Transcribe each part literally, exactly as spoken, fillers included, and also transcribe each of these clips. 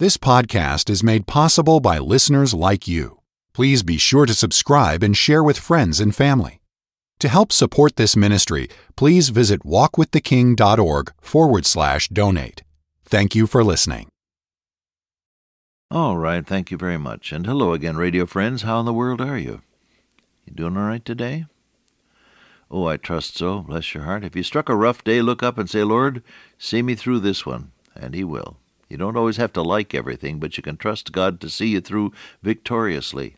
This podcast is made possible by listeners like you. Please be sure to subscribe and share with friends and family. To help support this ministry, please visit walkwiththeking.org forward slash donate. Thank you for listening. All right, thank you very much. And hello again, radio friends. How in the world are you? You doing all right today? Oh, I trust so. Bless your heart. If you struck a rough day, look up and say, Lord, see me through this one. And He will. You don't always have to like everything, but you can trust God to see you through victoriously.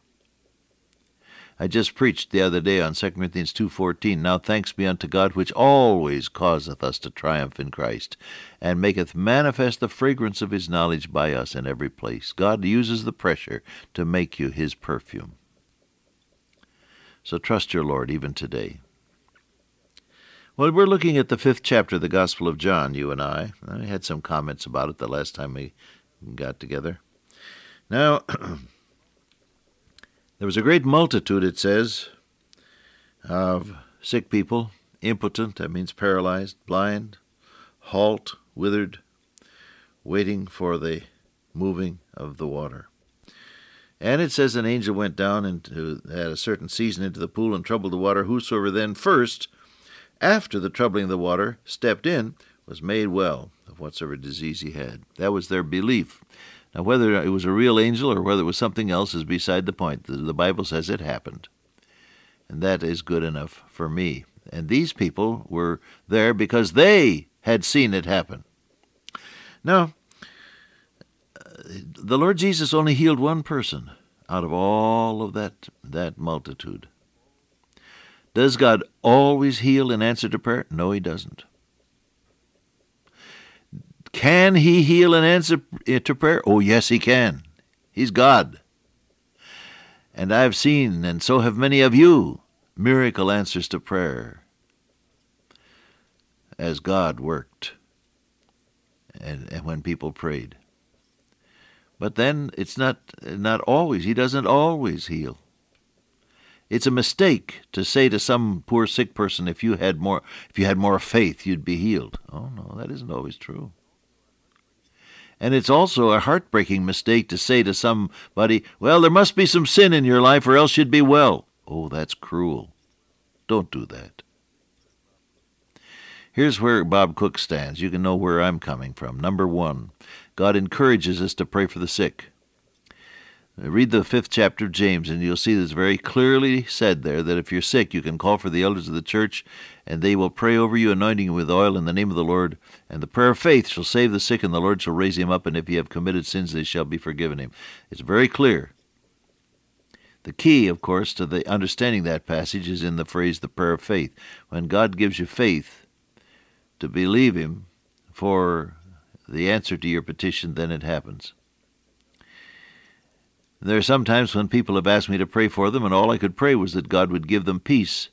I just preached the other day on Second Corinthians two fourteen, Now thanks be unto God, which always causeth us to triumph in Christ, and maketh manifest the fragrance of His knowledge by us in every place. God uses the pressure to make you His perfume. So trust your Lord even today. Well, we're looking at the fifth chapter of the Gospel of John, you and I. I had some comments about it the last time we got together. Now, there was a great multitude, it says, of sick people, impotent, that means paralyzed, blind, halt, withered, waiting for the moving of the water. And it says an angel went down into at a certain season into the pool and troubled the water. Whosoever then first, after the troubling of the water, stepped in, was made well of whatsoever disease he had. That was their belief. Now, whether it was a real angel or whether it was something else is beside the point. The, the Bible says it happened. And that is good enough for me. And these people were there because they had seen it happen. Now, the Lord Jesus only healed one person out of all of that, that multitude. Does God always heal in answer to prayer? No, He doesn't. Can He heal in answer to prayer? Oh, yes, He can. He's God. And I've seen, and so have many of you, miracle answers to prayer as God worked and, and when people prayed. But then it's not, not always. He doesn't always heal. It's a mistake to say to some poor sick person, if you had more if you had more faith, you'd be healed. Oh, no, that isn't always true. And it's also a heartbreaking mistake to say to somebody, well, there must be some sin in your life or else you'd be well. Oh, that's cruel. Don't do that. Here's where Bob Cook stands. You can know where I'm coming from. Number one, God encourages us to pray for the sick. Read the fifth chapter of James, and you'll see that it's very clearly said there that if you're sick, you can call for the elders of the church, and they will pray over you, anointing you with oil in the name of the Lord. And the prayer of faith shall save the sick, and the Lord shall raise him up, and if he have committed sins, they shall be forgiven him. It's very clear. The key, of course, to the understanding that passage is in the phrase, the prayer of faith. When God gives you faith to believe Him for the answer to your petition, then it happens. There are some times when people have asked me to pray for them, and all I could pray was that God would give them peace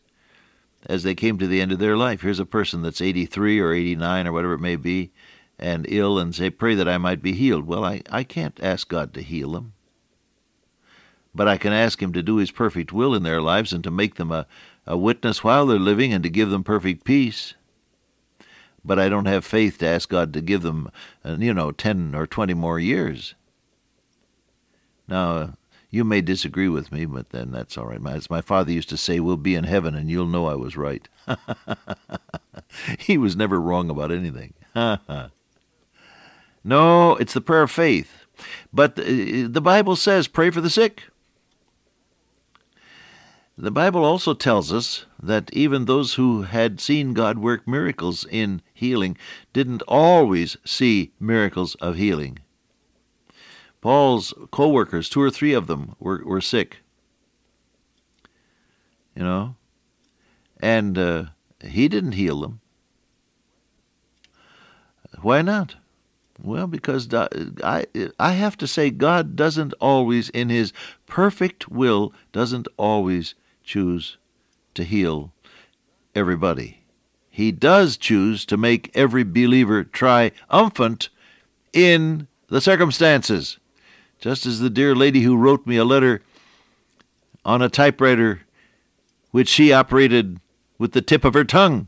as they came to the end of their life. Here's a person that's eighty-three or eighty-nine or whatever it may be, and ill, and say, pray that I might be healed. Well, I, I can't ask God to heal them, but I can ask Him to do His perfect will in their lives and to make them a, a witness while they're living and to give them perfect peace. But I don't have faith to ask God to give them, you know, ten or twenty more years. Now, you may disagree with me, but then that's all right. As my father used to say, we'll be in heaven and you'll know I was right. He was never wrong about anything. No, it's the prayer of faith. But the, the Bible says, pray for the sick. The Bible also tells us that even those who had seen God work miracles in healing didn't always see miracles of healing. Paul's co-workers, two or three of them, were, were sick, you know, and uh, he didn't heal them. Why not? Well, because I, I have to say God doesn't always, in His perfect will, doesn't always choose to heal everybody. He does choose to make every believer triumphant in the circumstances. Just as the dear lady who wrote me a letter on a typewriter, which she operated with the tip of her tongue.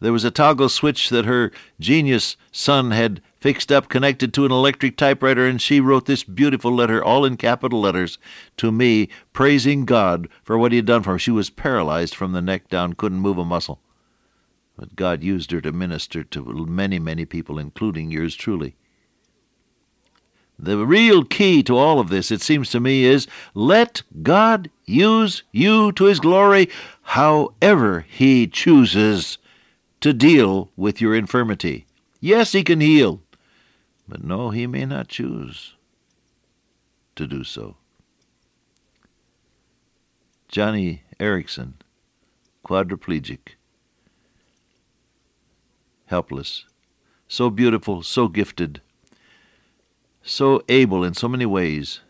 There was a toggle switch that her genius son had fixed up, connected to an electric typewriter, and she wrote this beautiful letter, all in capital letters, to me, praising God for what he had done for her. She was paralyzed from the neck down, couldn't move a muscle. But God used her to minister to many, many people, including yours truly. The real key to all of this, it seems to me, is let God use you to his glory however he chooses to deal with your infirmity. Yes, he can heal, but no, he may not choose to do so. Johnny Erickson, quadriplegic, helpless, so beautiful, so gifted, so able in so many ways,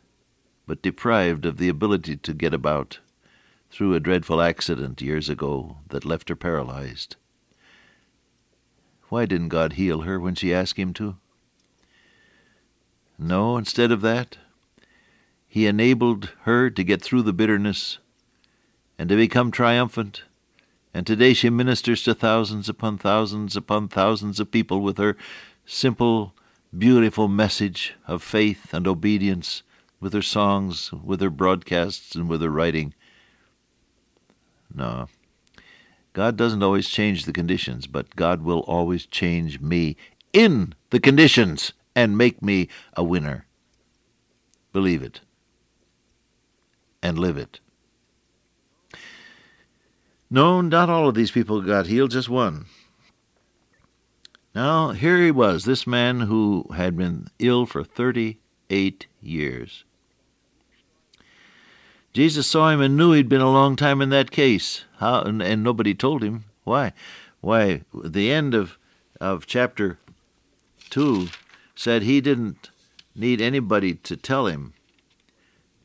but deprived of the ability to get about through a dreadful accident years ago that left her paralyzed. Why didn't God heal her when she asked him to? No, instead of that, he enabled her to get through the bitterness and to become triumphant. And today she ministers to thousands upon thousands upon thousands of people with her simple, beautiful message of faith and obedience, with her songs, with her broadcasts, and with her writing. No, God doesn't always change the conditions, but God will always change me in the conditions and make me a winner. Believe it and live it. No, not all of these people got healed, just one. Now, here he was, this man who had been ill for thirty-eight years. Jesus saw him and knew he'd been a long time in that case. How, and, and nobody told him. Why? Why, the end of, of chapter two said he didn't need anybody to tell him,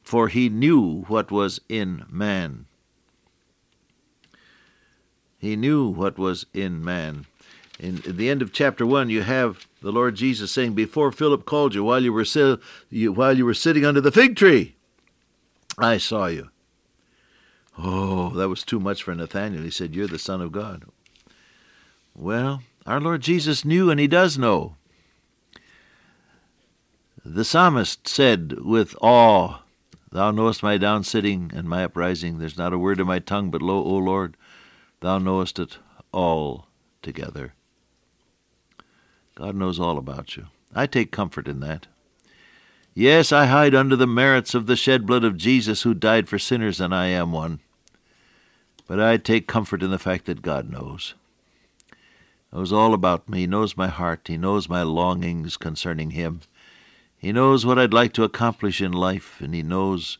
for he knew what was in man. He knew what was in man. In the end of chapter one, you have the Lord Jesus saying, "Before Philip called you, while you were si- you, while you were sitting under the fig tree, I saw you." Oh, that was too much for Nathanael. He said, "You're the Son of God." Well, our Lord Jesus knew, and he does know. The psalmist said with awe, "Thou knowest my down sitting and my uprising. There's not a word in my tongue, but lo, O Lord, thou knowest it all together." God knows all about you. I take comfort in that. Yes, I hide under the merits of the shed blood of Jesus, who died for sinners, and I am one. But I take comfort in the fact that God knows. He knows all about me. He knows my heart. He knows my longings concerning him. He knows what I'd like to accomplish in life, and he knows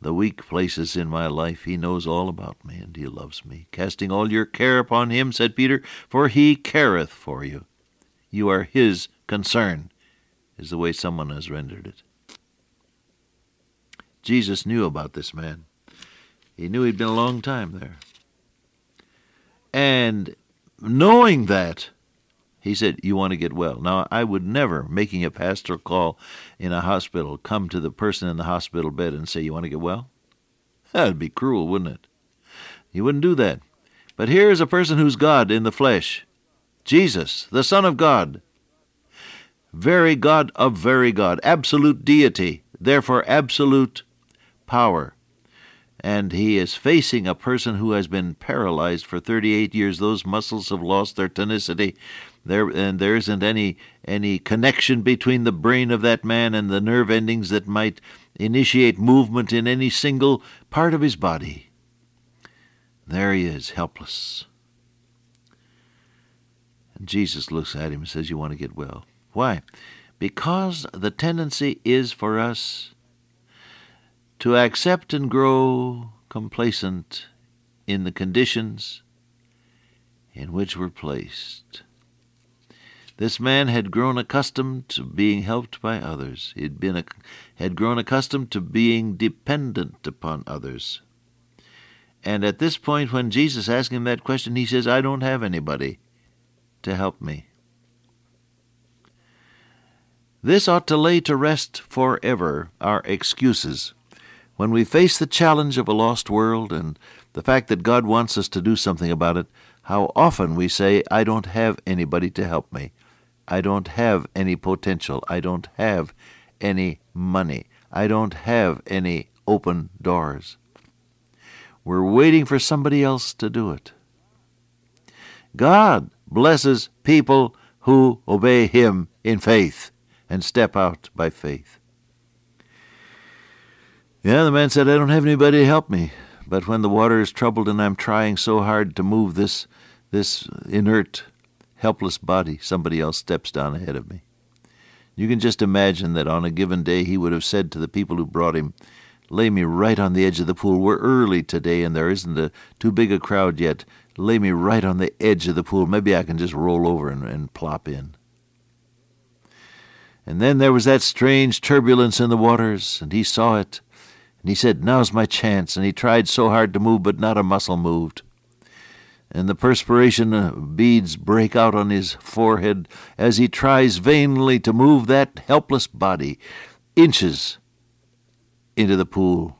the weak places in my life. He knows all about me, and he loves me. "Casting all your care upon him," said Peter, "for he careth for you." You are his concern, is the way someone has rendered it. Jesus knew about this man. He knew he'd been a long time there. And knowing that, he said, "You want to get well." Now, I would never, making a pastoral call in a hospital, come to the person in the hospital bed and say, "You want to get well?" That would be cruel, wouldn't it? You wouldn't do that. But here is a person who's God in the flesh, Jesus, the Son of God, very God of very God, absolute deity, therefore absolute power. And he is facing a person who has been paralyzed for thirty-eight years. Those muscles have lost their tonicity, there, and there isn't any any connection between the brain of that man and the nerve endings that might initiate movement in any single part of his body. There he is, helpless. And Jesus looks at him and says, "You want to get well." Why? Because the tendency is for us to accept and grow complacent in the conditions in which we're placed. This man had grown accustomed to being helped by others. He'd been a, had grown accustomed to being dependent upon others. And at this point, when Jesus asked him that question, he says, "I don't have anybody to help me." This ought to lay to rest forever our excuses. When we face the challenge of a lost world and the fact that God wants us to do something about it, how often we say, "I don't have anybody to help me." I don't have any potential. I don't have any money. I don't have any open doors. We're waiting for somebody else to do it. God blesses people who obey Him in faith and step out by faith. The other man said, I don't have anybody to help me. But when the water is troubled and I'm trying so hard to move this, this inert, helpless body, somebody else steps down ahead of me. You can just imagine that on a given day he would have said to the people who brought him, lay me right on the edge of the pool. We're early today and there isn't a, too big a crowd yet. Lay me right on the edge of the pool. Maybe I can just roll over and, and plop in. And then there was that strange turbulence in the waters, and he saw it. And he said, now's my chance. And he tried so hard to move, but not a muscle moved. And the perspiration beads break out on his forehead as he tries vainly to move that helpless body inches into the pool.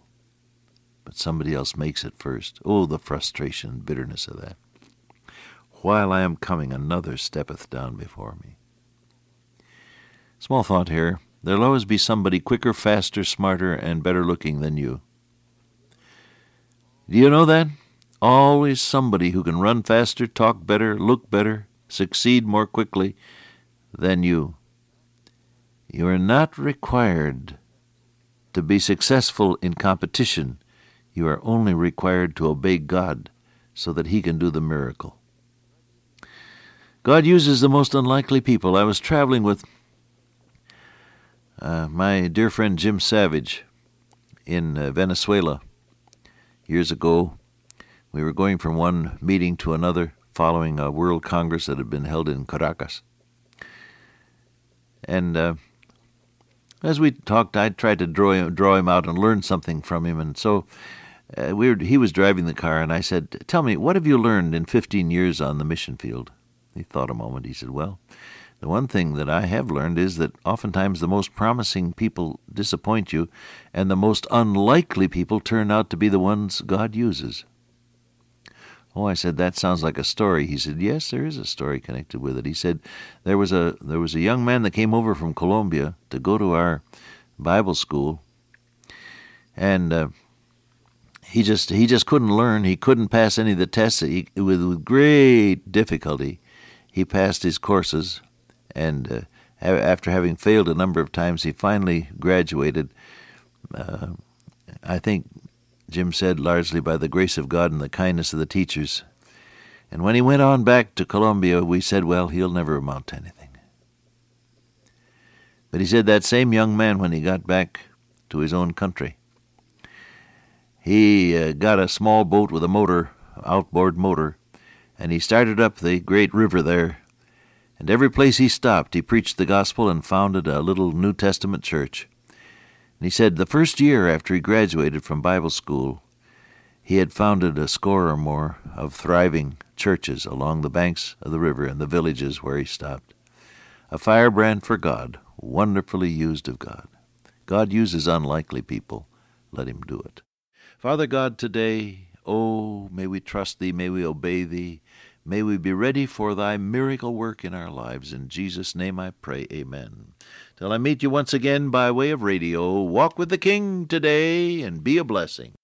But somebody else makes it first. Oh, the frustration and bitterness of that. While I am coming, another steppeth down before me. Small thought here. There'll always be somebody quicker, faster, smarter, and better looking than you. Do you know that? Always somebody who can run faster, talk better, look better, succeed more quickly than you. You are not required to be successful in competition. You are only required to obey God so that He can do the miracle. God uses the most unlikely people. I was traveling with Uh, my dear friend Jim Savage in uh, Venezuela years ago. We were going from one meeting to another following a World Congress that had been held in Caracas. And uh, as we talked, I tried to draw him, draw him out and learn something from him. And so uh, we were, he was driving the car, and I said, tell me, what have you learned in fifteen years on the mission field? He thought a moment. He said, well, the one thing that I have learned is that oftentimes the most promising people disappoint you, and the most unlikely people turn out to be the ones God uses. Oh, I said, that sounds like a story. He said, yes, there is a story connected with it. He said, there was a there was a young man that came over from Colombia to go to our Bible school, and uh, he just he just couldn't learn. He couldn't pass any of the tests. He, with, with great difficulty, he passed his courses. And uh, after having failed a number of times, he finally graduated, uh, I think Jim said, largely by the grace of God and the kindness of the teachers. And when he went on back to Colombia, we said, well, he'll never amount to anything. But he said that same young man, when he got back to his own country, he uh, got a small boat with a motor, outboard motor, and he started up the great river there. And every place he stopped, he preached the gospel and founded a little New Testament church. And he said the first year after he graduated from Bible school, he had founded a score or more of thriving churches along the banks of the river and the villages where he stopped. A firebrand for God, wonderfully used of God. God uses unlikely people. Let Him do it. Father God, today, oh, may we trust Thee, may we obey Thee. May we be ready for Thy miracle work in our lives. In Jesus' name I pray, amen. Till I meet you once again by way of radio, walk with the King today and be a blessing.